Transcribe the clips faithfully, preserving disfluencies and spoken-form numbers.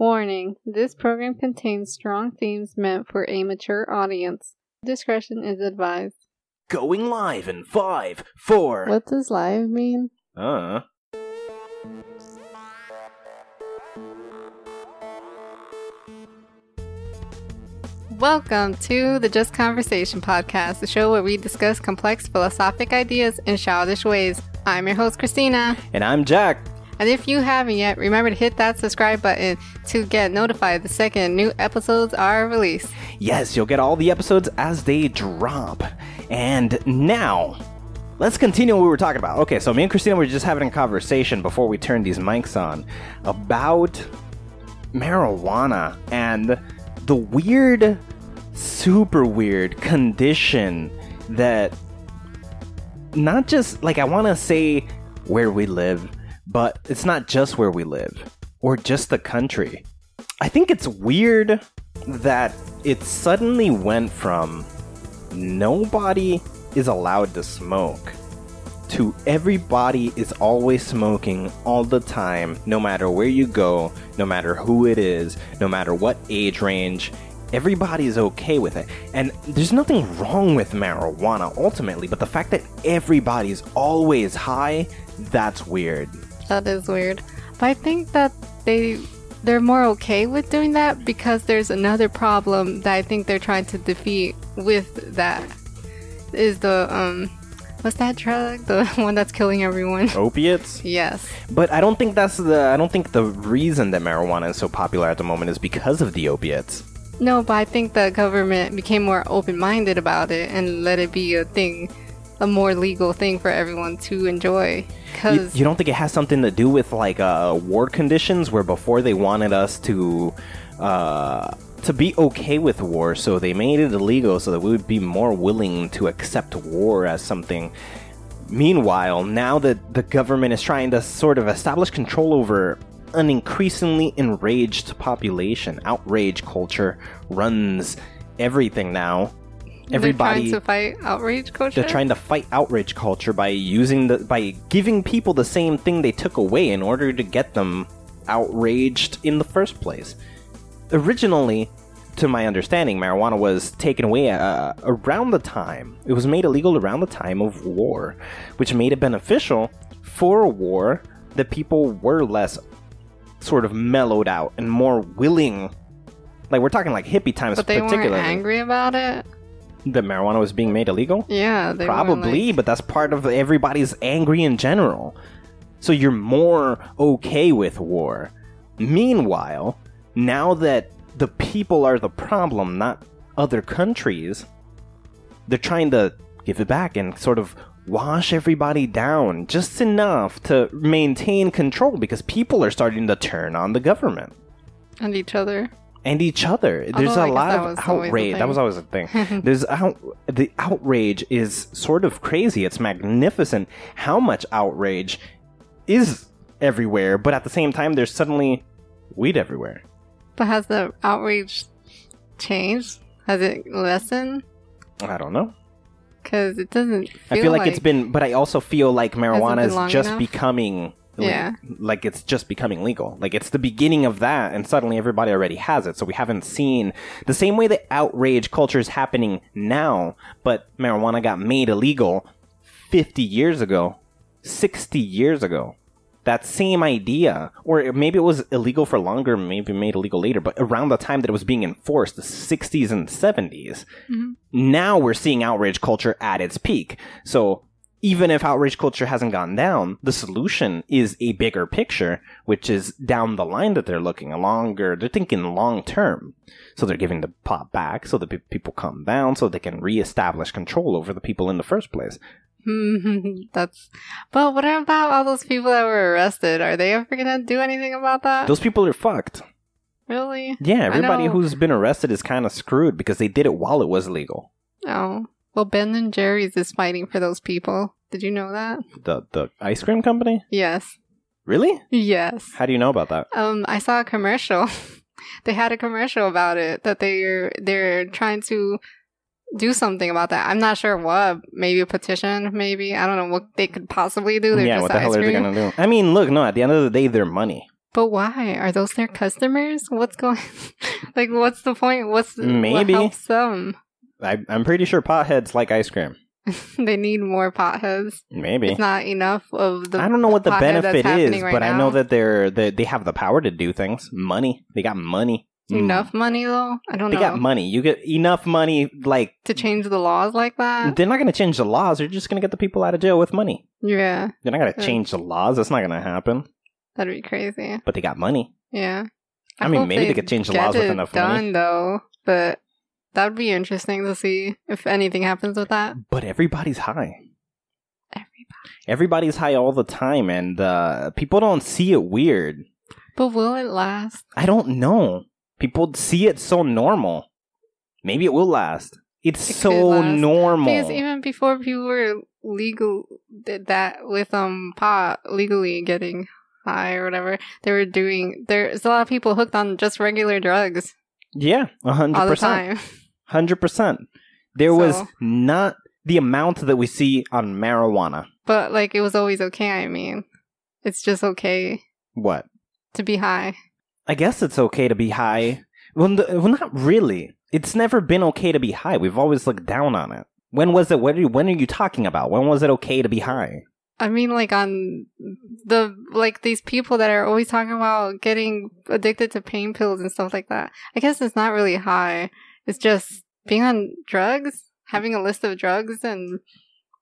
Warning, this program contains strong themes meant for a mature audience. Discretion is advised. Going live in five, four... What does live mean? Uh-huh. Welcome to the Just Conversation Podcast, the show where we discuss complex philosophic ideas in childish ways. I'm your host, Christina. And I'm Jack. And if you haven't yet, remember to hit that subscribe button to get notified the second new episodes are released. Yes, you'll get all the episodes as they drop. And now, let's continue what we were talking about. Okay, so me and Christina were just having a conversation before we turned these mics on about marijuana and the weird, super weird condition that not just, like, I want to say where we live, but it's not just where we live or just the country. I think it's weird that it suddenly went from nobody is allowed to smoke to everybody is always smoking all the time, no matter where you go, no matter who it is, no matter what age range. Everybody's okay with it. And there's nothing wrong with marijuana ultimately, but the fact that everybody's always high, that's weird. That is weird. But I think that they, they're more okay with doing that because there's another problem that I think they're trying to defeat with that. Is the, um, what's that drug? The one that's killing everyone. Opiates? Yes. But I don't think that's the, I don't think the reason that marijuana is so popular at the moment is because of the opiates. No, but I think the government became more open-minded about it and let it be a thing, a more legal thing for everyone to enjoy. Cause you, you don't think it has something to do with, like, uh, war conditions, where before they wanted us to uh, to be okay with war, so they made it illegal so that we would be more willing to accept war as something. Meanwhile, now that the government is trying to sort of establish control over an increasingly enraged population, outrage culture runs everything now. Everybody, they're trying to fight outrage culture? They're trying to fight outrage culture by using the by giving people the same thing they took away in order to get them outraged in the first place. Originally, to my understanding, marijuana was taken away uh, around the time. It was made illegal around the time of war, which made it beneficial for a war that people were less sort of mellowed out and more willing. Like, we're talking like hippie times, but they particularly weren't angry about it. The marijuana was being made illegal? Yeah, they probably, like... but that's part of everybody's angry in general. So you're more okay with war. Meanwhile, now that the people are the problem, not other countries, they're trying to give it back and sort of wash everybody down just enough to maintain control, because people are starting to turn on the government. And each other. And each other. Although There's a lot of outrage. That was always a thing. There's out, the outrage is sort of crazy. It's magnificent how much outrage is everywhere, but at the same time, there's suddenly weed everywhere. But has the outrage changed? Has it lessened? I don't know. Because it doesn't feel I feel like, like it's been... But I also feel like marijuana is just enough? becoming... Yeah. Like, like, it's just becoming legal. Like, it's the beginning of that, and suddenly everybody already has it. So we haven't seen... The same way that outrage culture is happening now, but marijuana got made illegal fifty years ago, sixty years ago. That same idea, or maybe it was illegal for longer, maybe made illegal later, but around the time that it was being enforced, the sixties and seventies, mm-hmm. Now we're seeing outrage culture at its peak. So even if outrage culture hasn't gone down, the solution is a bigger picture, which is down the line that they're looking, a longer, they're thinking long term. So they're giving the pot back so that people calm down, so they can reestablish control over the people in the first place. That's but what about all those people that were arrested? Are they ever gonna do anything about that? Those people are fucked. Really? Yeah, everybody who's been arrested is kind of screwed because they did it while it was legal. Oh well, Ben and Jerry's is fighting for those people. Did you know that? The the ice cream company? Yes. Really? Yes. How do you know about that? Um, I saw a commercial. They had a commercial about it that they're they're trying to do something about that. I'm not sure what. Maybe a petition, maybe. I don't know what they could possibly do. They're yeah, just what the hell are they going to do? I mean, look, no, at the end of the day, they're money. But why? Are those their customers? What's going like, what's the point? What's Maybe. What helps them? I, I'm pretty sure potheads like ice cream. They need more potheads. Maybe. It's not enough of the I don't know what the benefit is, right but now. I know that they're, they they have the power to do things. Money. They got money. Enough mm. money, though? I don't they know. They got money. You get enough money, like... To change the laws like that? They're not going to change the laws. They're just going to get the people out of jail with money. Yeah. They're not going to change the laws. That's not going to happen. That'd be crazy. But they got money. Yeah. I, I mean, maybe they, they could change the laws with enough done, money. Though, but that'd be interesting to see if anything happens with that. But everybody's high. Everybody. Everybody's high all the time, and uh, people don't see it weird. But will it last? I don't know. People see it so normal. Maybe it will last. It's it so last. normal. Because even before people were legal, did that with um pot legally getting high or whatever, they were doing. There's a lot of people hooked on just regular drugs. Yeah, a hundred percent. Hundred percent. There so, was not the amount that we see on marijuana. But like, it was always okay. I mean, it's just okay. What? To be high. I guess it's okay to be high. Well, well, not really. It's never been okay to be high. We've always looked down on it. When was it? What are you, when are you talking about? When was it okay to be high? I mean, like on the like these people that are always talking about getting addicted to pain pills and stuff like that. I guess it's not really high. It's just being on drugs, having a list of drugs and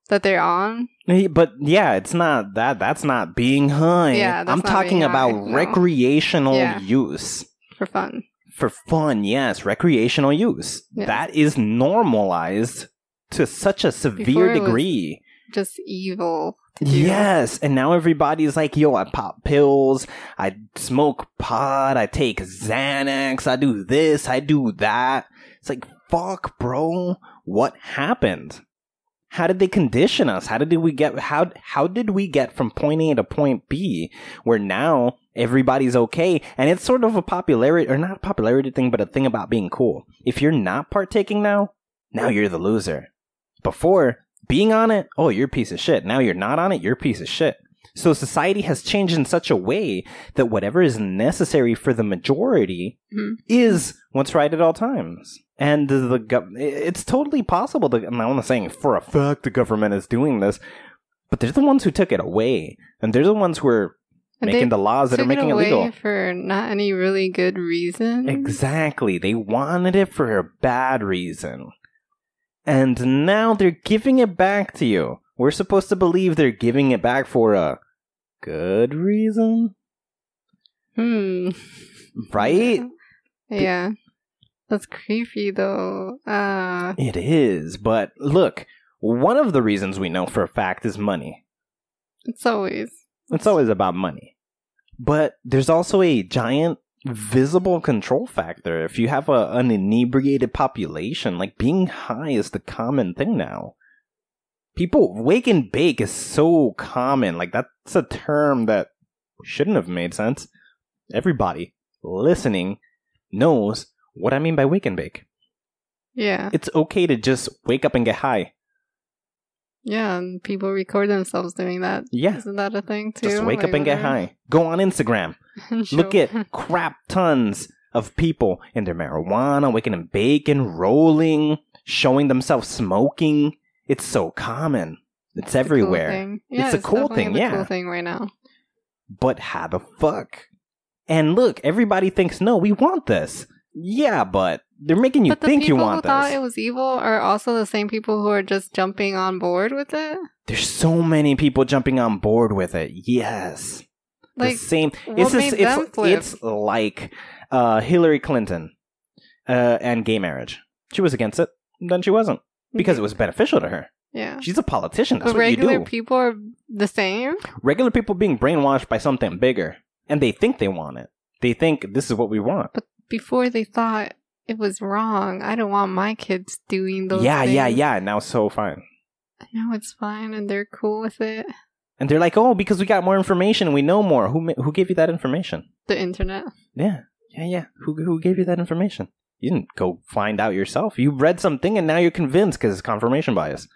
that they're on. But yeah, it's not that. That's not being high. Yeah, that's I'm not talking being about high, recreational no. yeah. use. For fun. For fun, yes. Recreational use. Yeah. That is normalized to such a severe degree. Just evil. Yes. And now everybody's like, yo, I pop pills. I smoke pot. I take Xanax. I do this. I do that. It's like, fuck, bro. What happened? How did they condition us? How did we get how how did we get from point A to point B where now everybody's okay? And it's sort of a popularity or not a popularity thing, but a thing about being cool. If you're not partaking now, now you're the loser. Before being on it, oh, you're a piece of shit. Now you're not on it, you're a piece of shit. So society has changed in such a way that whatever is necessary for the majority mm-hmm. is what's right at all times. And the gov- it's totally possible, to, and I'm not saying for a fact the government is doing this, but they're the ones who took it away. And they're the ones who are and making the laws that are making it, it legal. For not any really good reason. Exactly. They wanted it for a bad reason. And now they're giving it back to you. We're supposed to believe they're giving it back for a good reason? Hmm. Right? Yeah. Be- That's creepy, though. Uh, it is, but look, one of the reasons we know for a fact is money. It's always. It's always about money. But there's also a giant visible control factor. If you have a, an inebriated population, like being high is the common thing now. People, wake and bake is so common. Like that's a term that shouldn't have made sense. Everybody listening knows what I mean by wake and bake. Yeah. It's okay to just wake up and get high. Yeah, and people record themselves doing that. Yeah. Isn't that a thing, too? Just wake like, up and get high. Go on Instagram. Look at crap tons of people in their marijuana, waking and baking, rolling, showing themselves smoking. It's so common. It's, it's everywhere. Yeah, it's, it's a cool thing. Yeah. It's a cool thing right now. But how the fuck? And look, everybody thinks, no, we want this. Yeah, but they're making you think you want this. But the people who thought it was evil are also the same people who are just jumping on board with it. There's so many people jumping on board with it. Yes, like, the same. It's just, it's, it's like uh, Hillary Clinton uh, and gay marriage. She was against it, then she wasn't because it was beneficial to her. Yeah, she's a politician. That's but what you do. Regular people are the same. Regular people being brainwashed by something bigger, and they think they want it. They think this is what we want. But before they thought it was wrong. I don't want my kids doing those yeah, things. Yeah, yeah, yeah. Now it's so fine. I know it's fine and they're cool with it. And they're like, oh, because we got more information. We know more. Who who gave you that information? The internet. Yeah, yeah, yeah. Who, who gave you that information? You didn't go find out yourself. You read something and now you're convinced because it's confirmation bias.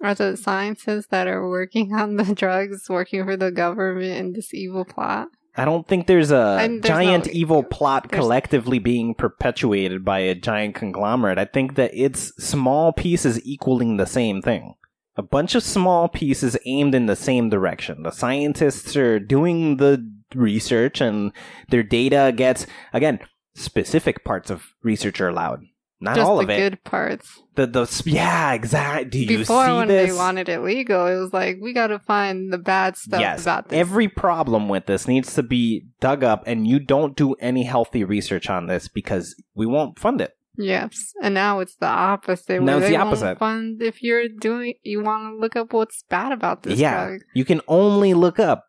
Are the scientists that are working on the drugs working for the government in this evil plot? I don't think there's a there's giant no, evil plot collectively being perpetuated by a giant conglomerate. I think that it's small pieces equaling the same thing. A bunch of small pieces aimed in the same direction. The scientists are doing the research and their data gets, again, specific parts of research are allowed. Not Just all of it. Just the good parts. The, the, yeah, exactly. Do you Before, see when this? They wanted it legal, it was like, we got to find the bad stuff yes, about this. Every problem with this needs to be dug up, and you don't do any healthy research on this because we won't fund it. Yes, and now it's the opposite. Now it's the opposite. Fund if you're doing, you want to look up what's bad about this yeah, drug. You can only look up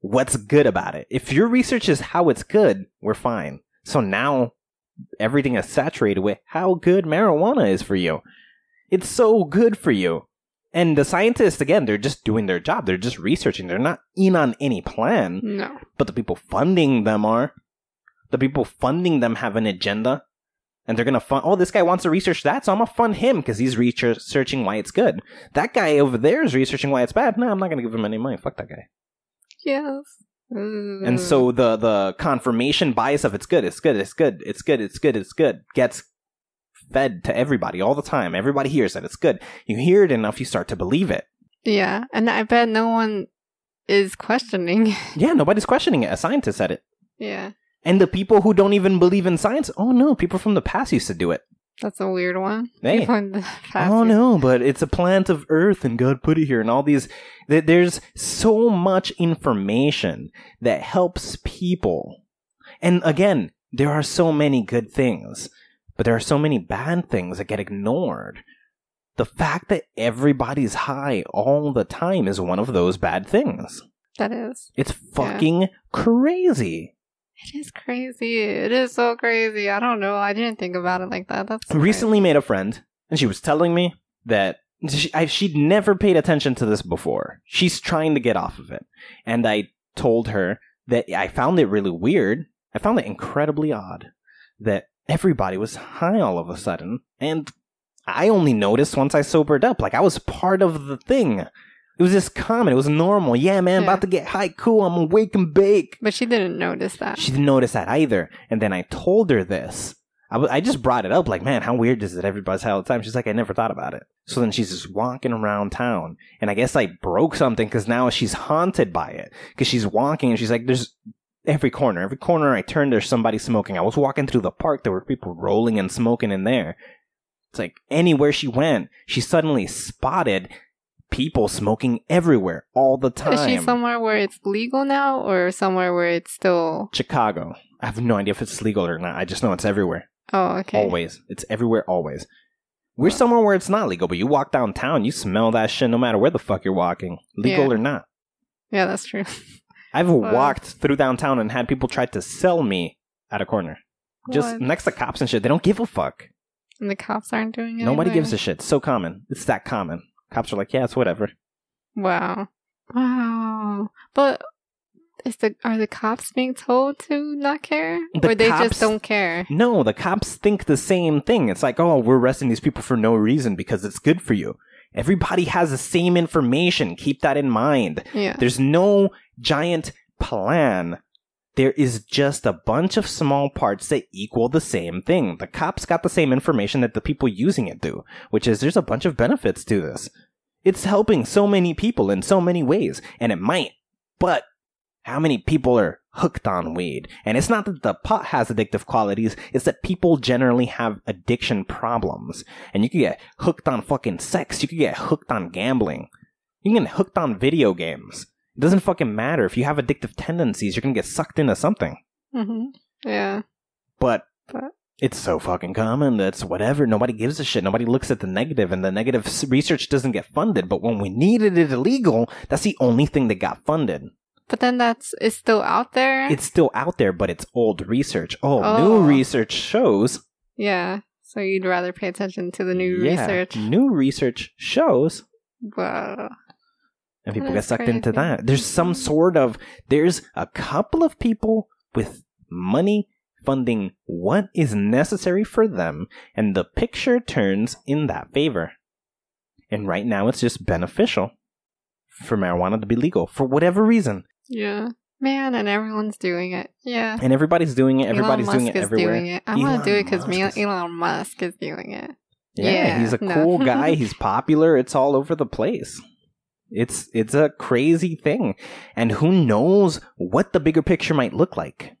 what's good about it. If your research is how it's good, we're fine. So now everything is saturated with how good marijuana is for you. It's so good for you. And the scientists, again, they're just doing their job. They're just researching. They're not in on any plan. No. But the people funding them are. The people funding them have an agenda. And they're going to fund, oh, this guy wants to research that, so I'm going to fund him because he's researching why it's good. That guy over there is researching why it's bad. No, I'm not going to give him any money. Fuck that guy. Yes. Mm. And so the, the confirmation bias of it's good, it's good, it's good, it's good, it's good, it's good, gets fed to everybody all the time. Everybody hears that it's good. You hear it enough, you start to believe it. Yeah, and I bet no one is questioning. Yeah, nobody's questioning it. A scientist said it. Yeah. And the people who don't even believe in science, oh no, people from the past used to do it. That's a weird one. Hey. Oh no, but it's a plant of earth and God put it here and all these. Th- there's so much information that helps people. And again, there are so many good things, but there are so many bad things that get ignored. The fact that everybody's high all the time is one of those bad things. That is. It's fucking yeah. crazy. It is crazy. It is so crazy. I don't know. I didn't think about it like that. That's so recently crazy. Made a friend, and she was telling me that she, I, she'd never paid attention to this before. She's trying to get off of it. And I told her that I found it really weird. I found it incredibly odd that everybody was high all of a sudden. And I only noticed once I sobered up. Like, I was part of the thing. It was just common. It was normal. Yeah, man, yeah. About to get high. Cool. I'm awake and bake. But she didn't notice that. She didn't notice that either. And then I told her this. I, w- I just brought it up. Like, man, how weird is it? Everybody's high all the time. She's like, I never thought about it. So then she's just walking around town. And I guess I broke something because now she's haunted by it. Because she's walking and she's like, there's every corner. Every corner I turned, there's somebody smoking. I was walking through the park. There were people rolling and smoking in there. It's like anywhere she went, she suddenly spotted people smoking everywhere all the time. Is she somewhere where it's legal now or somewhere where it's still... Chicago. I have no idea if it's legal or not. I just know it's everywhere. Oh, okay. Always. It's everywhere, always. We're wow. somewhere where it's not legal, but you walk downtown, you smell that shit no matter where the fuck you're walking. Legal yeah. or not. Yeah, that's true. I've well, walked through downtown and had people try to sell me at a corner. What? Just next to cops and shit. They don't give a fuck. And the cops aren't doing it. Nobody anyway. gives a shit. It's so common. It's that common. Cops are like, yeah, it's whatever. Wow. Wow. But is the are the cops being told to not care? The or they cops, just don't care? No, the cops think the same thing. It's like, oh, we're arresting these people for no reason because it's good for you. Everybody has the same information. Keep that in mind. Yeah. There's no giant plan. There is just a bunch of small parts that equal the same thing. The cops got the same information that the people using it do, which is there's a bunch of benefits to this. It's helping so many people in so many ways, and it might, but how many people are hooked on weed? And it's not that the pot has addictive qualities, it's that people generally have addiction problems. And you can get hooked on fucking sex, you can get hooked on gambling, you can get hooked on video games. It doesn't fucking matter. If you have addictive tendencies, you're going to get sucked into something. Mm-hmm. Yeah. But, but it's so fucking common that's whatever. Nobody gives a shit. Nobody looks at the negative, and the negative research doesn't get funded. But when we needed it illegal, that's the only thing that got funded. But then that's it's still out there? It's still out there, but it's old research. Oh, oh. New research shows. Yeah. So you'd rather pay attention to the new yeah, research. New research shows. Wow. And people get sucked crazy. into that. There's some sort of, there's a couple of people with money funding what is necessary for them. And the picture turns in that favor. And right now it's just beneficial for marijuana to be legal for whatever reason. Yeah. Man, and everyone's doing it. Yeah. And everybody's doing it. Everybody's doing it everywhere. Doing it. I want to do it because is... Elon Musk is doing it. Yeah, yeah he's a no. cool guy. He's popular. It's all over the place. It's it's a crazy thing. And who knows what the bigger picture might look like?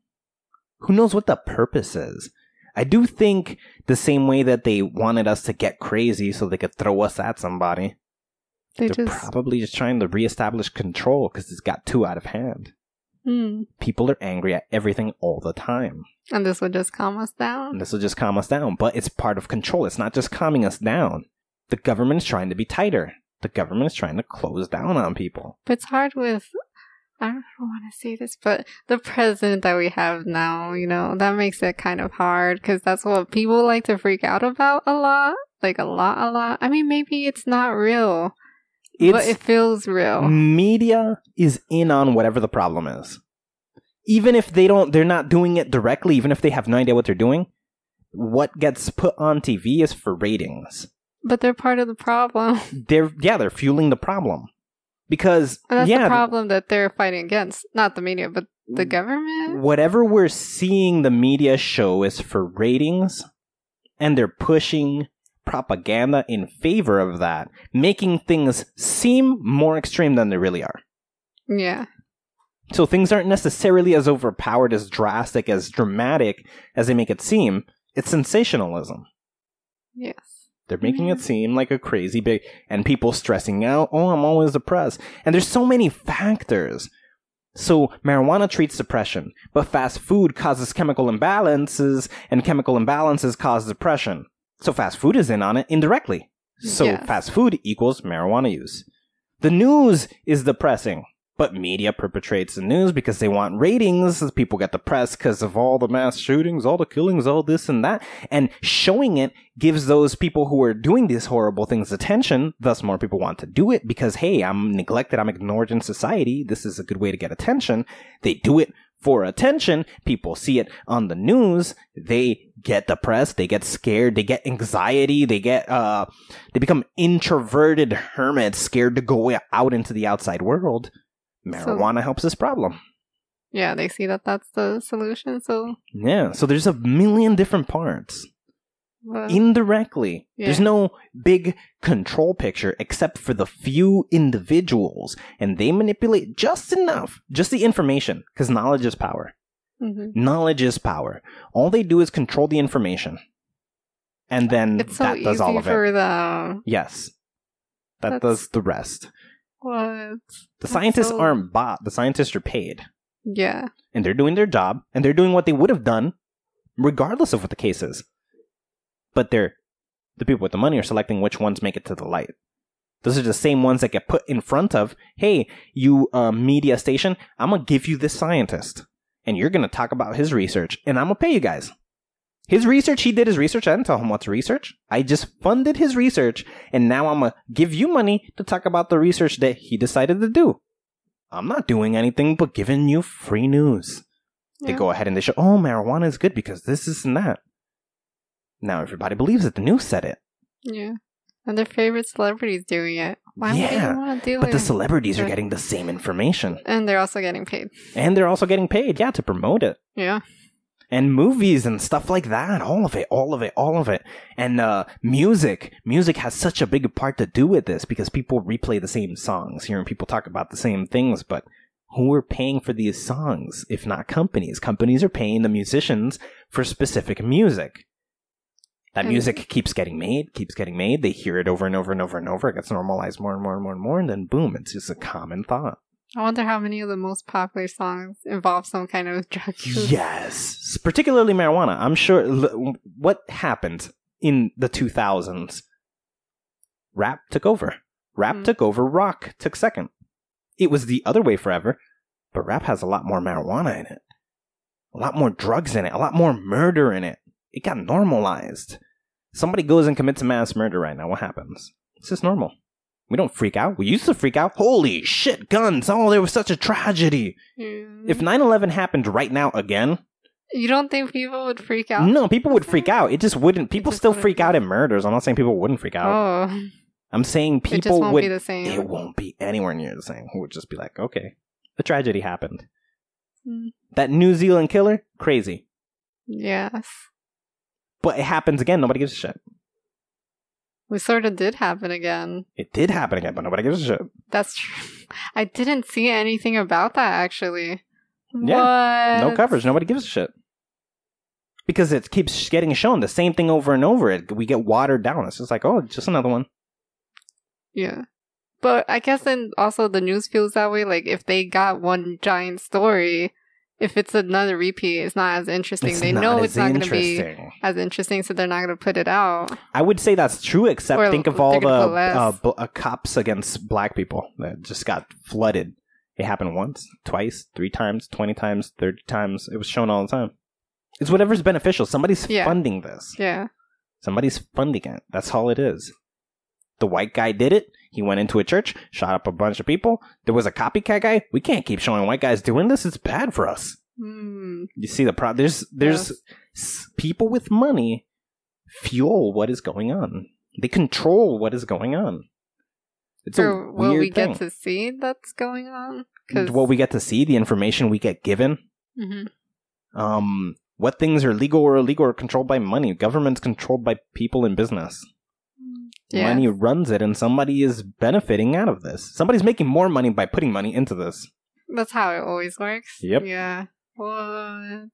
Who knows what the purpose is? I do think the same way that they wanted us to get crazy so they could throw us at somebody, they they're just... probably just trying to reestablish control because it's got too out of hand. Mm. People are angry at everything all the time. And this will just calm us down? And this will just calm us down. But it's part of control. It's not just calming us down. The government is trying to be tighter. The government is trying to close down on people. But it's hard with... I don't want to say this, but the president that we have now, you know, that makes it kind of hard because that's what people like to freak out about a lot. Like a lot, a lot. I mean, maybe it's not real. It's, but it feels real. Media is in on whatever the problem is. Even if they don't, they're not doing it directly, even if they have no idea what they're doing, what gets put on T V is for ratings. But they're part of the problem. They're yeah, they're fueling the problem. Because and that's yeah, the problem that they're fighting against. Not the media, but the government. Whatever we're seeing the media show is for ratings, and they're pushing propaganda in favor of that, making things seem more extreme than they really are. Yeah. So things aren't necessarily as overpowered, as drastic, as dramatic as they make it seem. It's sensationalism. Yes. They're making yeah. it seem like a crazy big... And people stressing out, oh, I'm always depressed. And there's so many factors. So marijuana treats depression, but fast food causes chemical imbalances, and chemical imbalances cause depression. So fast food is in on it indirectly. So yes. Fast food equals marijuana use. The news is depressing, but media perpetrates the news because they want ratings. People get depressed because of all the mass shootings, all the killings, all this and that. And showing it gives those people who are doing these horrible things attention. Thus, more people want to do it because, hey, I'm neglected. I'm ignored in society. This is a good way to get attention. They do it for attention. People see it on the news. They get depressed. They get scared. They get anxiety. They get uh, they become introverted hermits, scared to go out into the outside world. Marijuana so, helps this problem. Yeah, they see that that's the solution. So yeah, so there's a million different parts. Well, indirectly, yeah. There's no big control picture except for the few individuals, and they manipulate just enough, just the information, because knowledge is power. Mm-hmm. Knowledge is power. All they do is control the information, and then it's so that easy does all of for it. Them. Yes, that That's... does the rest. What? The That's scientists so... aren't bought. The scientists are paid. Yeah, and they're doing their job, and they're doing what they would have done, regardless of what the case is. But they're the people with the money are selecting which ones make it to the light. Those are the same ones that get put in front of, hey, you uh, media station, I'm going to give you this scientist. And you're going to talk about his research. And I'm going to pay you guys. His research, he did his research. I didn't tell him what to research. I just funded his research. And now I'm going to give you money to talk about the research that he decided to do. I'm not doing anything but giving you free news. Yeah. They go ahead and they show, oh, marijuana is good because this, this, and that. Now everybody believes it. The news said it. Yeah. And their favorite celebrities doing it. Why yeah, would they want to do but it? But the celebrities yeah. are getting the same information. And they're also getting paid. And they're also getting paid, yeah, to promote it. Yeah. And movies and stuff like that. All of it, all of it, all of it. And uh, music. Music has such a big part to do with this because people replay the same songs, hearing people talk about the same things, but... Who are paying for these songs, if not companies? Companies are paying the musicians for specific music. That music keeps getting made, keeps getting made. They hear it over and over and over and over. It gets normalized more and more and more and more. And then boom, it's just a common thought. I wonder how many of the most popular songs involve some kind of drug use. Yes, particularly marijuana. I'm sure what happened in the two thousands. Rap took over. Rap mm-hmm. took over. Rock took second. It was the other way forever. But rap has a lot more marijuana in it. A lot more drugs in it. A lot more murder in it. It got normalized. Somebody goes and commits a mass murder right now. What happens? It's just normal. We don't freak out. We used to freak out. Holy shit, guns. Oh, there was such a tragedy. Mm. If nine eleven happened right now again. You don't think people would freak out? No, people would freak out. It just wouldn't. People just still wouldn't freak out in murders. I'm not saying people wouldn't freak out. Oh. I'm saying people it just won't would. Be the same. It won't be anywhere near the same. It would just be like, okay, a tragedy happened. Mm. That New Zealand killer, crazy. Yes. But it happens again. Nobody gives a shit. We sort of did happen again. It did happen again, but nobody gives a shit. That's true. I didn't see anything about that, actually. Yeah. What? No coverage. Nobody gives a shit. Because it keeps getting shown the same thing over and over. It, we get watered down. It's just like, oh, just another one. Yeah. But I guess then also the news feels that way. Like, if they got one giant story, if it's another repeat, it's not as interesting. It's they know it's not going to be as interesting, so they're not going to put it out. I would say that's true, except or think of all the uh, b- uh, cops against black people that just got flooded. It happened once, twice, three times, twenty times, thirty times. It was shown all the time. It's whatever's beneficial. Somebody's yeah. funding this. Yeah. Somebody's funding it. That's all it is. The white guy did it. He went into a church, shot up a bunch of people. There was a copycat guy. We can't keep showing white guys doing this. It's bad for us. Mm. You see the problem? There's there's yes. s- people with money fuel what is going on. They control what is going on. It's or a will weird we thing. Get to see that's going on? What we get to see, the information we get given. Mm-hmm. Um, what things are legal or illegal are controlled by money. Government's controlled by people in business. Yeah. Money runs it, and somebody is benefiting out of this. Somebody's making more money by putting money into this. That's how it always works. Yep. Yeah. What?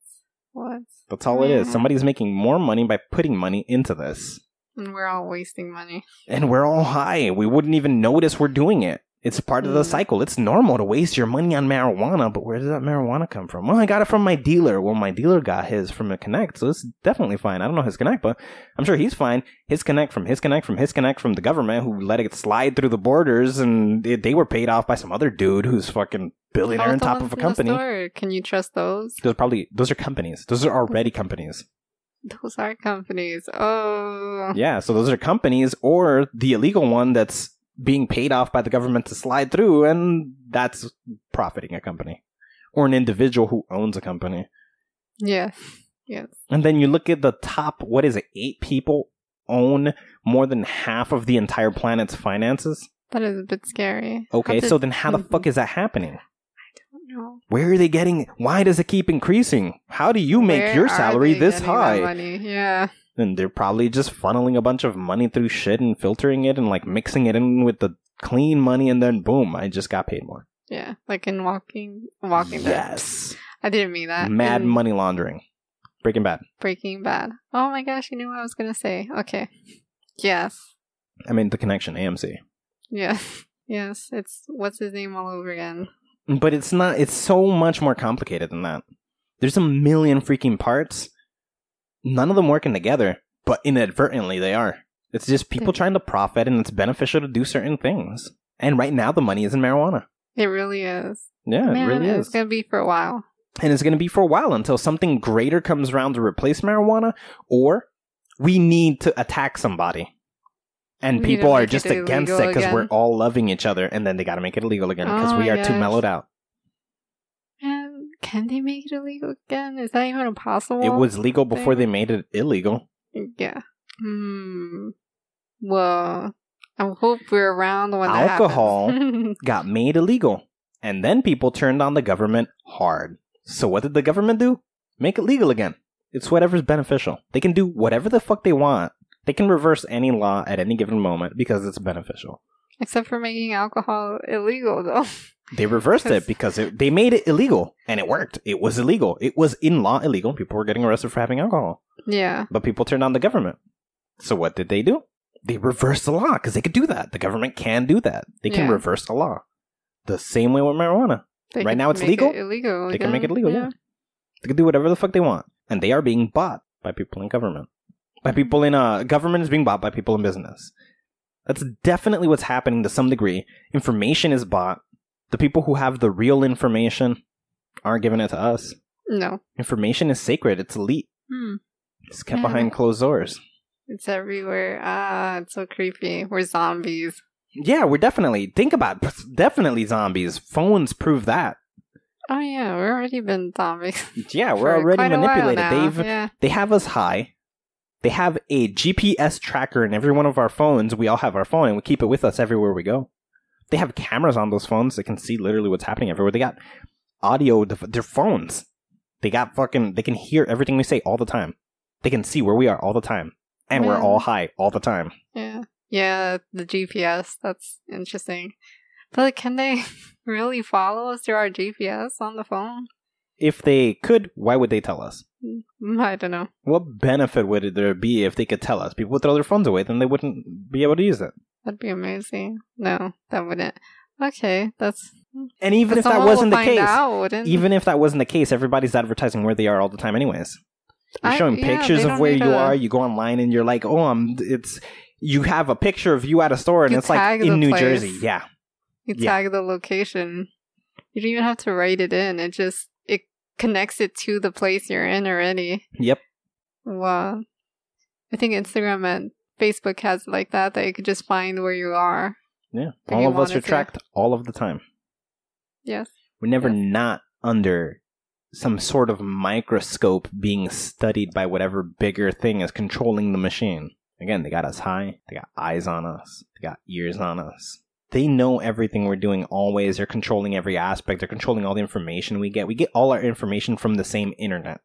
What? That's all yeah. it is. Somebody's making more money by putting money into this. And we're all wasting money. And we're all high. We wouldn't even notice we're doing it. It's part mm. of the cycle. It's normal to waste your money on marijuana, but where did that marijuana come from? Well, I got it from my dealer. Well, my dealer got his from a Connect, so it's definitely fine. I don't know his Connect, but I'm sure he's fine. His Connect from his Connect from his Connect from the government who let it slide through the borders, and it, they were paid off by some other dude who's fucking billionaire on top of a company. Can you trust those? Those probably those are companies. Those are already companies. Those are companies. Oh. Yeah, so those are companies or the illegal one that's being paid off by the government to slide through, and that's profiting a company or an individual who owns a company. Yes. Yes. And then you look at the top, what is it? Eight people own more than half of the entire planet's finances. That is a bit scary. Okay. Did... So then how the fuck is that happening? I don't know. Where are they getting? Why does it keep increasing? How do you make Where your salary this high? Money? Yeah. And they're probably just funneling a bunch of money through shit and filtering it and like mixing it in with the clean money, and then boom, I just got paid more. Yeah, like in Walking Walking Dead. Yes. I didn't mean that. Mad in... money laundering. Breaking Bad. Breaking Bad. Oh my gosh, you knew what I was going to say. Okay. Yes. I mean, The Connection, A M C. Yes. Yes, it's what's his name all over again. But it's not, it's so much more complicated than that. There's a million freaking parts. None of them working together, but inadvertently they are. It's just people trying to profit, and it's beneficial to do certain things. And right now, the money is in marijuana. It really is. Yeah, Man, it really is. It's going to be for a while. And it's going to be for a while until something greater comes around to replace marijuana, or we need to attack somebody. And we people are just it against it because we're all loving each other, and then they got to make it illegal again because oh we are gosh. too mellowed out. Can they make it illegal again? Is that even possible? It was legal thing? before they made it illegal. Yeah. Hmm. Well, I hope we're around when alcohol that happens. Got made illegal, and then people turned on the government hard. So what did the government do? Make it legal again. It's whatever's beneficial. They can do whatever the fuck they want. They can reverse any law at any given moment because it's beneficial. Except for making alcohol illegal, though. They reversed it because it, they made it illegal, and it worked. It was illegal. It was in law illegal. People were getting arrested for having alcohol. Yeah. But people turned on the government. So what did they do? They reversed the law because they could do that. The government can do that. They can yeah. reverse the law. The same way with marijuana. They right now it's legal. It illegal. They again. can make it legal. Yeah. yeah. They can do whatever the fuck they want. And they are being bought by people in government. By people in... Uh, government is being bought by people in business. That's definitely what's happening to some degree. Information is bought. The people who have the real information aren't giving it to us. No. Information is sacred. It's elite. Hmm. It's kept yeah. behind closed doors. It's everywhere. Ah, it's so creepy. We're zombies. Yeah, we're definitely. Think about it. Definitely zombies. Phones prove that. Oh, yeah. We've already been zombies. Yeah, we're already manipulated. They've, yeah. They have us high. They have a G P S tracker in every one of our phones. We all have our phone, and we keep it with us everywhere we go. They have cameras on those phones that can see literally what's happening everywhere. They got audio, their phones. They got fucking, they can hear everything we say all the time. They can see where we are all the time. And yeah. We're all high all the time. Yeah. Yeah, the G P S, that's interesting. But can they really follow us through our G P S on the phone? If they could, why would they tell us? I don't know. What benefit would there be if they could tell us? People would throw their phones away, then they wouldn't be able to use it. That'd be amazing. No, that wouldn't. Okay, that's... And even if that wasn't the case, out, even if that wasn't the case, everybody's advertising where they are all the time anyways. You're I, showing yeah, pictures of where you to... are. You go online and you're like, oh, I'm, it's... You have a picture of you at a store and you it's like in New place. Jersey. Yeah. You tag yeah. the location. You don't even have to write it in. It just it connects it to the place you're in already. Yep. Wow. I think Instagram and Facebook has like that, that you could just find where you are. Yeah. All of us are tracked all of the time. Yes. We're never yes. not under some sort of microscope being studied by whatever bigger thing is controlling the machine. Again, they got us high. They got eyes on us. They got ears on us. They know everything we're doing always. They're controlling every aspect. They're controlling all the information we get. We get all our information from the same internet.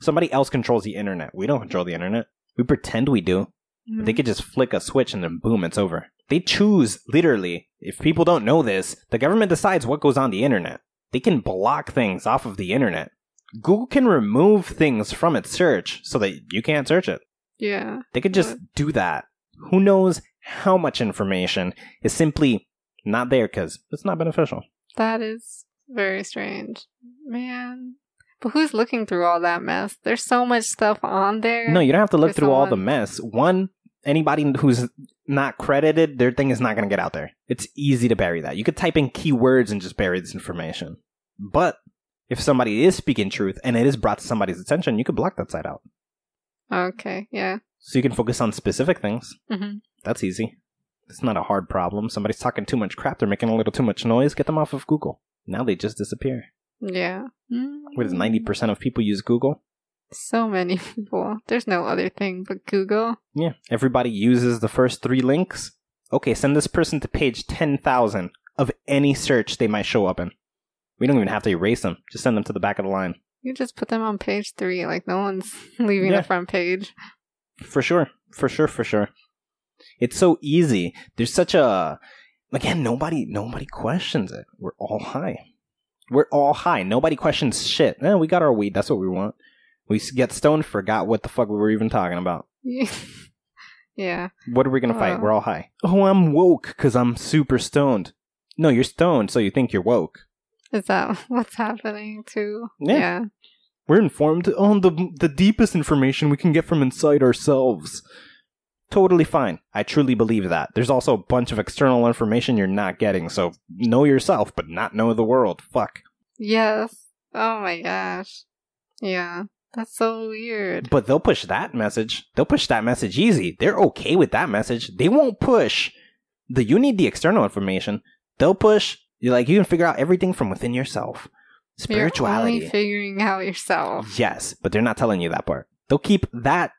Somebody else controls the internet. We don't control the internet. We pretend we do. Mm-hmm. They could just flick a switch and then boom, it's over. They choose, literally, if people don't know this, the government decides what goes on the internet. They can block things off of the internet. Google can remove things from its search so that you can't search it. Yeah. They could just but... do that. Who knows how much information is simply not there because it's not beneficial. That is very strange. Man. But who's looking through all that mess? There's so much stuff on there. No, you don't have to look through someone... all the mess. One, anybody who's not credited, their thing is not going to get out there. It's easy to bury that. You could type in keywords and just bury this information. But if somebody is speaking truth and it is brought to somebody's attention, you could block that site out. Okay, yeah. So you can focus on specific things. Mm-hmm. That's easy. It's not a hard problem. Somebody's talking too much crap. They're making a little too much noise. Get them off of Google. Now they just disappear. Yeah. Mm-hmm. What is ninety percent of people use Google? So many people. There's no other thing but Google. Yeah. Everybody uses the first three links. Okay, send this person to page ten thousand of any search they might show up in. We don't even have to erase them. Just send them to the back of the line. You just put them on page three. Like, no one's leaving yeah. the front page. For sure. For sure. For sure. It's so easy. There's such a... Again, nobody nobody questions it. We're all high. We're all high. Nobody questions shit. Eh, we got our weed. That's what we want. We get stoned, forgot what the fuck we were even talking about. Yeah. What are we going to uh, fight? We're all high. Oh, I'm woke because I'm super stoned. No, you're stoned, so you think you're woke. Is that what's happening too? Yeah. yeah. We're informed on the the deepest information we can get from inside ourselves. Totally fine. I truly believe that. There's also a bunch of external information you're not getting. So know yourself, but not know the world. Fuck. Yes. Oh my gosh. Yeah. That's so weird. But they'll push that message. They'll push that message easy. They're okay with that message. They won't push the you need the external information. They'll push... You're like, you can figure out everything from within yourself. Spirituality. You're only figuring out yourself. Yes, but they're not telling you that part. They'll keep that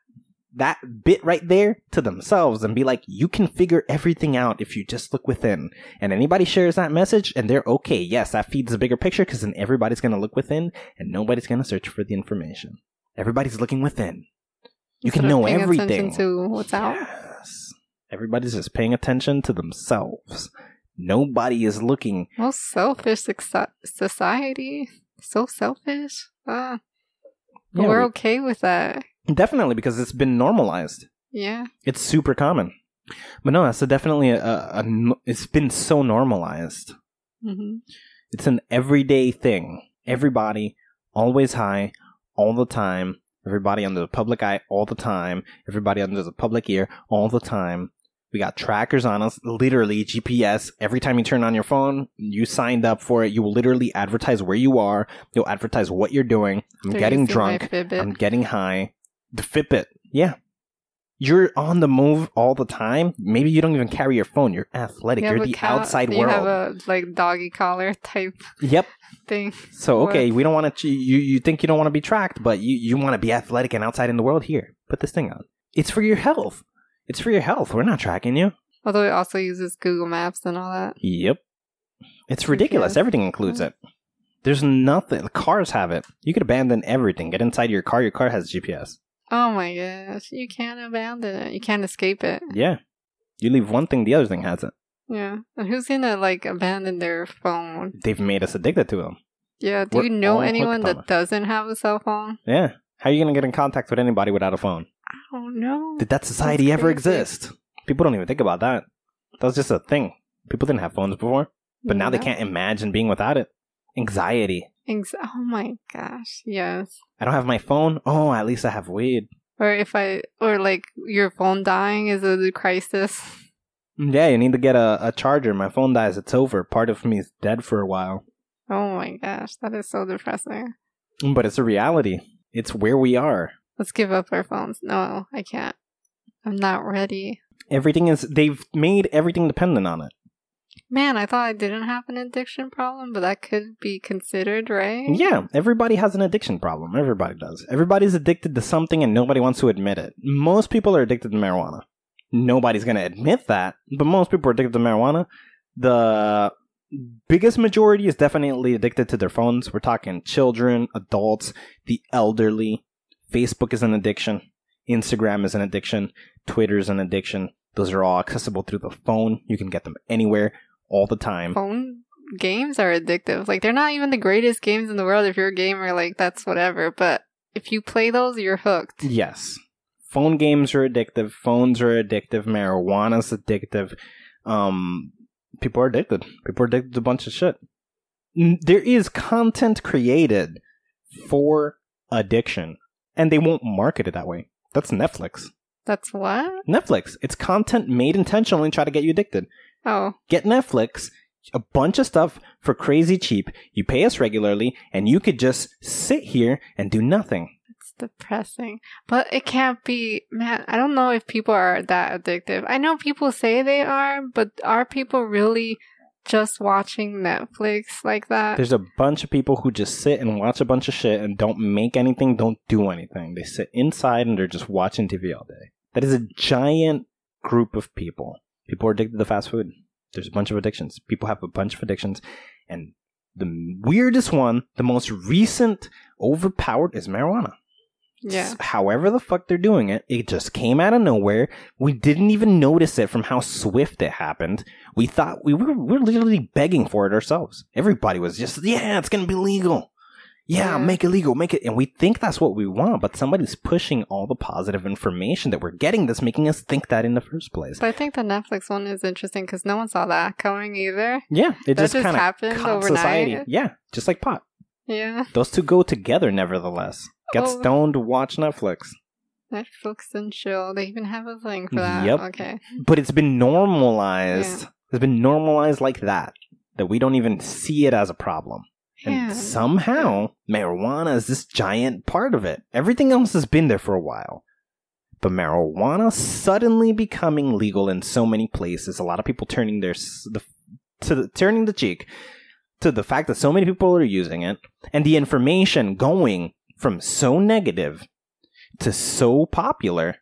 that bit right there to themselves and be like, you can figure everything out if you just look within. And anybody shares that message and they're okay. Yes, that feeds the bigger picture because then everybody's going to look within and nobody's going to search for the information. Everybody's looking within. You can know everything. Paying attention to what's out. Yes. Everybody's just paying attention to themselves. Nobody is looking. Well, selfish society. So selfish. Uh, yeah, we're okay with that. Definitely, because it's been normalized. Yeah. It's super common. But no, that's definitely a, a, a it's been so normalized. Mm-hmm. It's an everyday thing. Everybody, always high, all the time. Everybody under the public eye, all the time. Everybody under the public ear, all the time. We got trackers on us, literally G P S. Every time you turn on your phone, you signed up for it. You will literally advertise where you are. You'll advertise what you're doing. I'm They're getting drunk. I'm getting high. The Fitbit. Yeah. You're on the move all the time. Maybe you don't even carry your phone. You're athletic. You you're the cow- outside you world. You have a like doggy collar type yep. thing. So, okay, we don't want to. You, you think you don't want to be tracked, but you, you want to be athletic and outside in the world. Here, put this thing on. It's for your health. It's for your health. We're not tracking you. Although it also uses Google Maps and all that. Yep. It's ridiculous. Everything includes it. There's nothing. The cars have it. You could abandon everything. Get inside your car. Your car has G P S. Oh my gosh. You can't abandon it. You can't escape it. Yeah. You leave one thing, the other thing has it. Yeah. And who's going to like abandon their phone? They've made us addicted to them. Yeah. Do We're you know anyone that doesn't have a cell phone? Yeah. How are you going to get in contact with anybody without a phone? I don't know. Did that society ever exist? People don't even think about that. That was just a thing. People didn't have phones before. But yeah. Now they can't imagine being without it. Anxiety. Anx- oh my gosh. Yes. I don't have my phone. Oh, at least I have weed. Or if I, or like your phone dying is a crisis. Yeah, you need to get a, a charger. My phone dies. It's over. Part of me is dead for a while. Oh my gosh. That is so depressing. But it's a reality. It's where we are. Let's give up our phones. No, I can't. I'm not ready. Everything is, they've made everything dependent on it. Man, I thought I didn't have an addiction problem, but that could be considered, right? Yeah, everybody has an addiction problem. Everybody does. Everybody's addicted to something and nobody wants to admit it. Most people are addicted to marijuana. Nobody's going to admit that, but most people are addicted to marijuana. The biggest majority is definitely addicted to their phones. We're talking children, adults, the elderly. Facebook is an addiction. Instagram is an addiction. Twitter is an addiction. Those are all accessible through the phone. You can get them anywhere. All the time. Phone games are addictive. Like, they're not even the greatest games in the world. If you're a gamer, like, that's whatever. But if you play those, you're hooked. Yes. Phone games are addictive. Phones are addictive. Marijuana's addictive. Um, people are addicted. People are addicted to a bunch of shit. There is content created for addiction. And they won't market it that way. That's Netflix. That's what? Netflix. It's content made intentionally to try to get you addicted. Oh. Get Netflix, a bunch of stuff for crazy cheap. You pay us regularly, and you could just sit here and do nothing. It's depressing. But it can't be... Man, I don't know if people are that addictive. I know people say they are, but are people really just watching Netflix like that? There's a bunch of people who just sit and watch a bunch of shit and don't make anything, don't do anything. They sit inside and they're just watching T V all day. That is a giant group of people. People are addicted to fast food. There's a bunch of addictions. People have a bunch of addictions. And the weirdest one, the most recent overpowered is marijuana. Yeah. So however the fuck they're doing it, it just came out of nowhere. We didn't even notice it from how swift it happened. We thought we were, we were literally begging for it ourselves. Everybody was just, yeah, it's going to be legal. Yeah, yeah, make it legal, make it. And we think that's what we want, but somebody's pushing all the positive information that we're getting that's making us think that in the first place. But I think the Netflix one is interesting because no one saw that coming either. Yeah, it that just, just kind of caught society. Yeah, just like pot. Yeah. Those two go together, nevertheless. Get oh. stoned, watch Netflix. Netflix and chill. They even have a thing for that. Yep. Okay. But it's been normalized. Yeah. It's been normalized like that, that we don't even see it as a problem. And yeah. somehow, marijuana is this giant part of it. Everything else has been there for a while. But marijuana suddenly becoming legal in so many places. A lot of people turning their the, to the, turning the cheek to the fact that so many people are using it. And the information going from so negative to so popular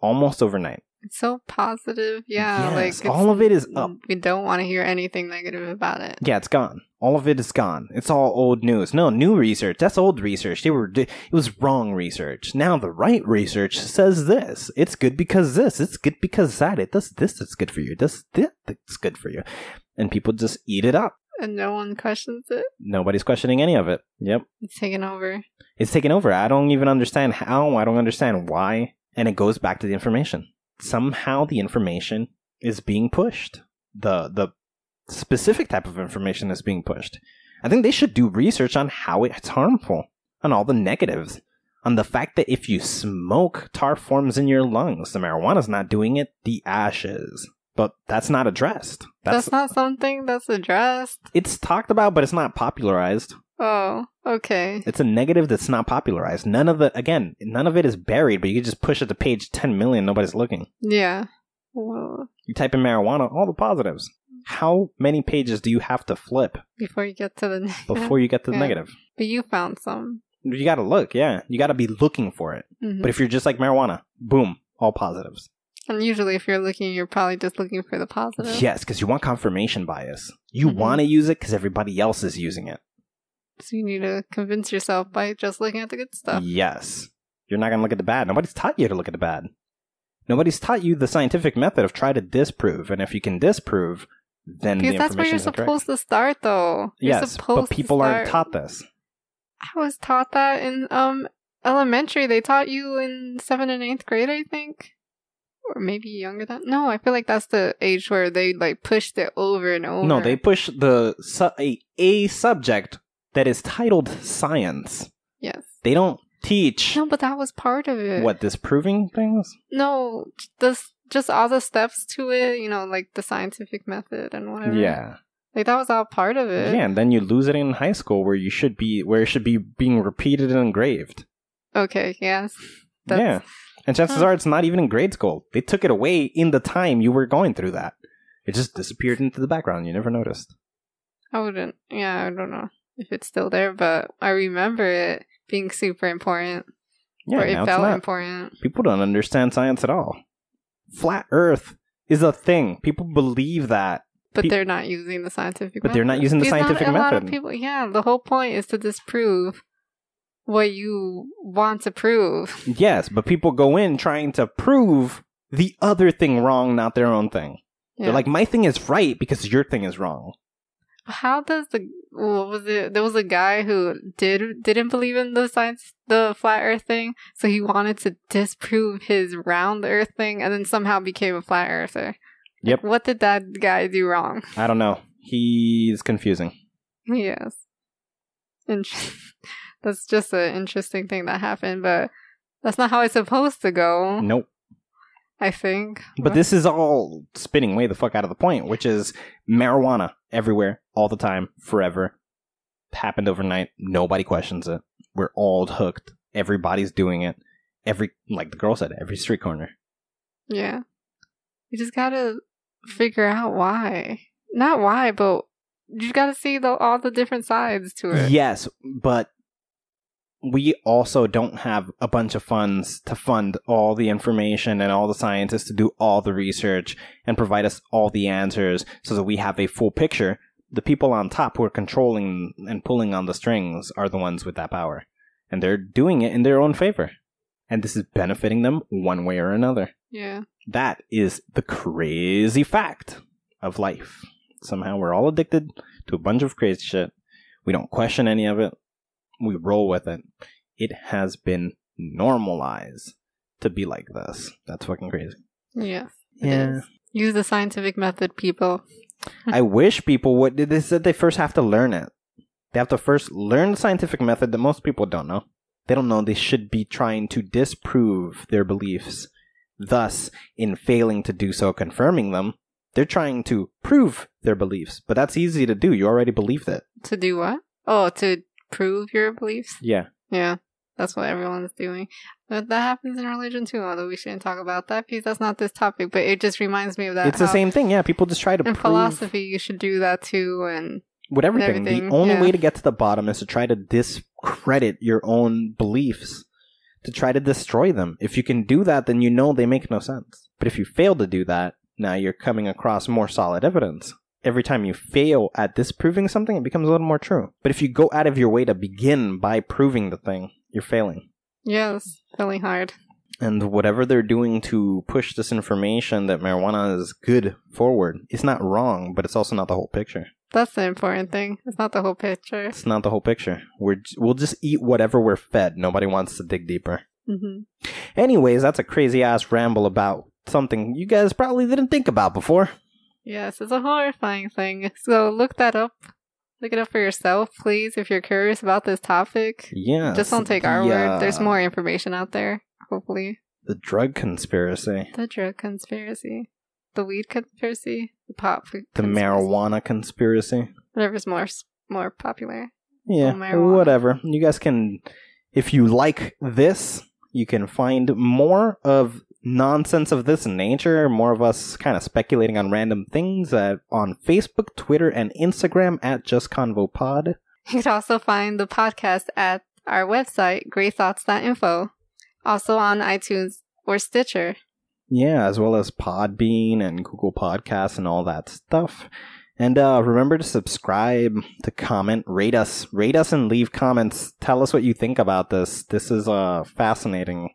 almost overnight. It's so positive. Yeah. Yes, like all of it is up. We don't want to hear anything negative about it. Yeah, it's gone. All of it is gone. It's all old news. No, new research. That's old research. They were, it was wrong research. Now the right research says this. It's good because this. It's good because that. It does this. It's good for you. This. This. It's good for you. And people just eat it up. And no one questions it? Nobody's questioning any of it. Yep. It's taken over. It's taken over. I don't even understand how. I don't understand why. And it goes back to the information. Somehow the information is being pushed. The the specific type of information is being pushed. I think they should do research on how it's harmful, on all the negatives, on the fact that if you smoke, tar forms in your lungs. The marijuana's not doing it, the ash is. But that's not addressed. That's, that's not something that's addressed. It's talked about, but it's not popularized. Oh, okay. It's a negative that's not popularized. None of the, again, none of it is buried, but you can just push it to page ten million. Nobody's looking. Yeah. Whoa. You type in marijuana, all the positives. How many pages do you have to flip? Before you get to the negative. Before you get to the yeah. negative. But you found some. You got to look, yeah. You got to be looking for it. Mm-hmm. But if you're just like marijuana, boom, all positives. And usually if you're looking, you're probably just looking for the positives. Yes, because you want confirmation bias. You mm-hmm. want to use it because everybody else is using it. So you need to convince yourself by just looking at the good stuff. Yes. You're not going to look at the bad. Nobody's taught you to look at the bad. Nobody's taught you the scientific method of try to disprove. And if you can disprove, then because the that's where you're supposed to start, though. You're yes, but people aren't taught this. I was taught that in um elementary. They taught you in seventh and eighth grade, I think. Or maybe younger than... No, I feel like that's the age where they like pushed it over and over. No, they push the su- a, a subject that is titled science. Yes. They don't teach... No, but that was part of it. What, disproving things? No, this... Just all the steps to it, you know, like the scientific method and whatever. Yeah. Like, that was all part of it. Yeah, and then you lose it in high school where you should be, where it should be being repeated and engraved. Okay, yes. That's, yeah. And chances huh. are it's not even in grade school. They took it away in the time you were going through that. It just disappeared into the background. You never noticed. I wouldn't. Yeah, I don't know if it's still there, but I remember it being super important. Yeah, or it felt important. People don't understand science at all. Flat Earth is a thing. People believe that. But Pe- they're not using the scientific but method. But they're not using the it's scientific not a method. Lot of people, yeah, the whole point is to disprove what you want to prove. Yes, but people go in trying to prove the other thing wrong, not their own thing. Yeah. They're like, my thing is right because your thing is wrong. How does the... What was it? There was a guy who did didn't believe in the science, the flat Earth thing, so he wanted to disprove his round Earth thing, and then somehow became a flat Earther. Yep. Like, what did that guy do wrong? I don't know. He's confusing. Yes. Interesting. That's just an interesting thing that happened, but that's not how it's supposed to go. Nope. I think. But what? This is all spinning way the fuck out of the point, which is marijuana everywhere, all the time, forever. Happened overnight. Nobody questions it. We're all hooked. Everybody's doing it. Every, like the girl said, every street corner. Yeah. You just gotta figure out why. Not why, but you gotta see the, all the different sides to it. Yes, but... We also don't have a bunch of funds to fund all the information and all the scientists to do all the research and provide us all the answers so that we have a full picture. The people on top who are controlling and pulling on the strings are the ones with that power. And they're doing it in their own favor. And this is benefiting them one way or another. Yeah. That is the crazy fact of life. Somehow we're all addicted to a bunch of crazy shit. We don't question any of it. We roll with it. It has been normalized to be like this. That's fucking crazy. Yeah. Yeah. Is. Use the scientific method, people. I wish people would. They said they first have to learn it. They have to first learn the scientific method that most people don't know. They don't know they should be trying to disprove their beliefs. Thus, in failing to do so, confirming them, they're trying to prove their beliefs. But that's easy to do. You already believed it. To do what? Oh, to... prove your beliefs. Yeah. Yeah. That's what everyone's doing. But that happens in religion too, although we shouldn't talk about that because that's not this topic, but it just reminds me of that. It's the same thing. Yeah. People just try to prove. In philosophy, you should do that too. And with everything. And everything. The only yeah. way to get to the bottom is to try to discredit your own beliefs, to try to destroy them. If you can do that, then you know they make no sense. But if you fail to do that, now you're coming across more solid evidence. Every time you fail at disproving something, it becomes a little more true. But if you go out of your way to begin by proving the thing, you're failing. Yes, failing hard. And whatever they're doing to push this information that marijuana is good forward, it's not wrong, but it's also not the whole picture. That's the important thing. It's not the whole picture. It's not the whole picture. We're, we'll just eat whatever we're fed. Nobody wants to dig deeper. Mm-hmm. Anyways, that's a crazy-ass ramble about something you guys probably didn't think about before. Yes, it's a horrifying thing. So look that up. Look it up for yourself, please, if you're curious about this topic. Yeah. Just don't take our yeah. word. There's more information out there, hopefully. The drug conspiracy. The drug conspiracy. The weed conspiracy. The pop conspiracy. The marijuana conspiracy. Whatever's more more popular. Yeah, whatever. You guys can, if you like this, you can find more of nonsense of this nature, more of us kind of speculating on random things uh, on Facebook, Twitter, and Instagram at JustConvoPod. You can also find the podcast at our website, grey thoughts dot info, also on iTunes or Stitcher. Yeah, as well as Podbean and Google Podcasts and all that stuff. And uh, remember to subscribe, to comment, rate us. Rate us and leave comments. Tell us what you think about this. This is uh, fascinating,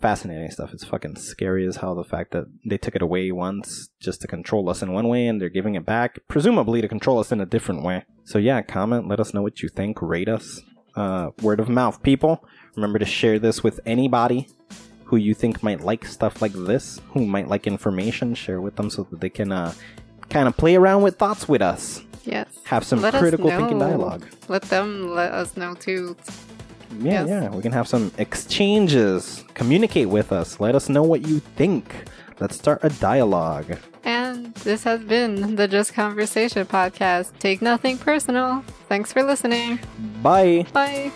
fascinating stuff. It's fucking scary as hell, the fact that they took it away once just to control us in one way, and they're giving it back, presumably to control us in a different way. So yeah, comment. Let us know what you think. Rate us. Uh, word of mouth, people. Remember to share this with anybody who you think might like stuff like this, who might like information. Share with them so that they can... Uh, kind of play around with thoughts with us. Yes. Have some let critical thinking dialogue. Let them let us know too. Yeah, yes. yeah. We can have some exchanges. Communicate with us. Let us know what you think. Let's start a dialogue. And this has been the Just Conversation Podcast. Take nothing personal. Thanks for listening. Bye. Bye.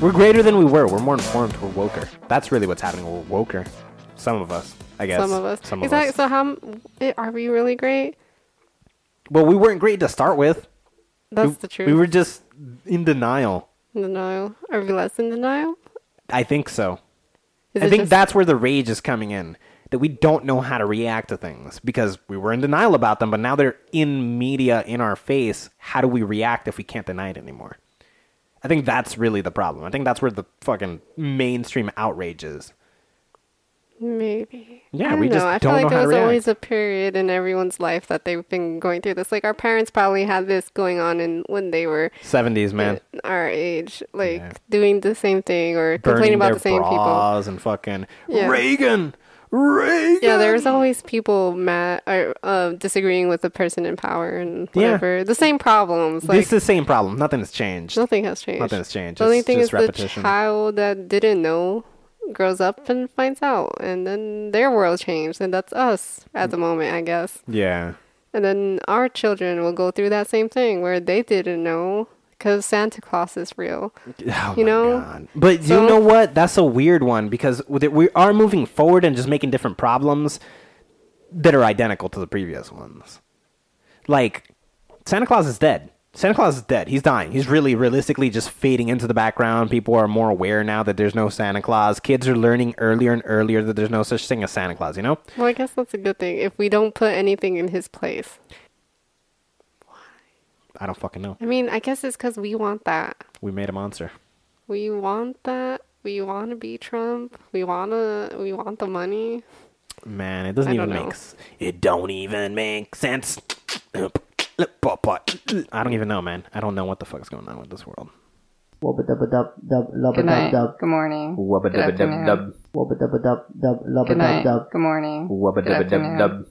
We're greater than we were. We're more informed. We're woker. That's really what's happening. We're woker. Some of us, I guess. Some of us. Some exactly. Of us. So how are we really great? Well, we weren't great to start with. That's we, the truth. We were just in denial. In denial. Are we less in denial? I think so. Is I think just... that's where the rage is coming in. That we don't know how to react to things because we were in denial about them, but now they're in media, in our face. How do we react if we can't deny it anymore? I think that's really the problem. I think that's where the fucking mainstream outrage is. Maybe. Yeah, we just don't know how to react. I feel like there was always a period in everyone's life that they've been going through this. Like, our parents probably had this going on in when they were... seventies, man. Our age. Like, yeah. Doing the same thing or complaining about the same people. Burning their bras and fucking, yeah. Reagan! Reagan! Yeah, there's always people mad or uh, disagreeing with the person in power and whatever. Yeah. The same problems. Like, it's the same problem. Nothing has changed. Nothing has changed. Nothing has changed. The only thing is repetition. The child that didn't know grows up and finds out, and then their world changed, and that's us at the moment, I guess. Yeah. And then our children will go through that same thing where they didn't know because Santa Claus is real. Oh, you know? God. But so, you know what? That's a weird one because we are moving forward and just making different problems that are identical to the previous ones. Like, Santa Claus is dead. Santa Claus is dead. He's dying. He's really realistically just fading into the background. People are more aware now that there's no Santa Claus. Kids are learning earlier and earlier that there's no such thing as Santa Claus, you know? Well, I guess that's a good thing if we don't put anything in his place. I don't fucking know. I mean, I guess it's because we want that. We made a monster. We want that. We want to be Trump. We want to. We want the money. Man, it doesn't I even make sense. It don't even make sense. I don't even know, man. I don't know what the fuck's going on with this world. Good night. Good morning. Good afternoon. Good morning. Good afternoon.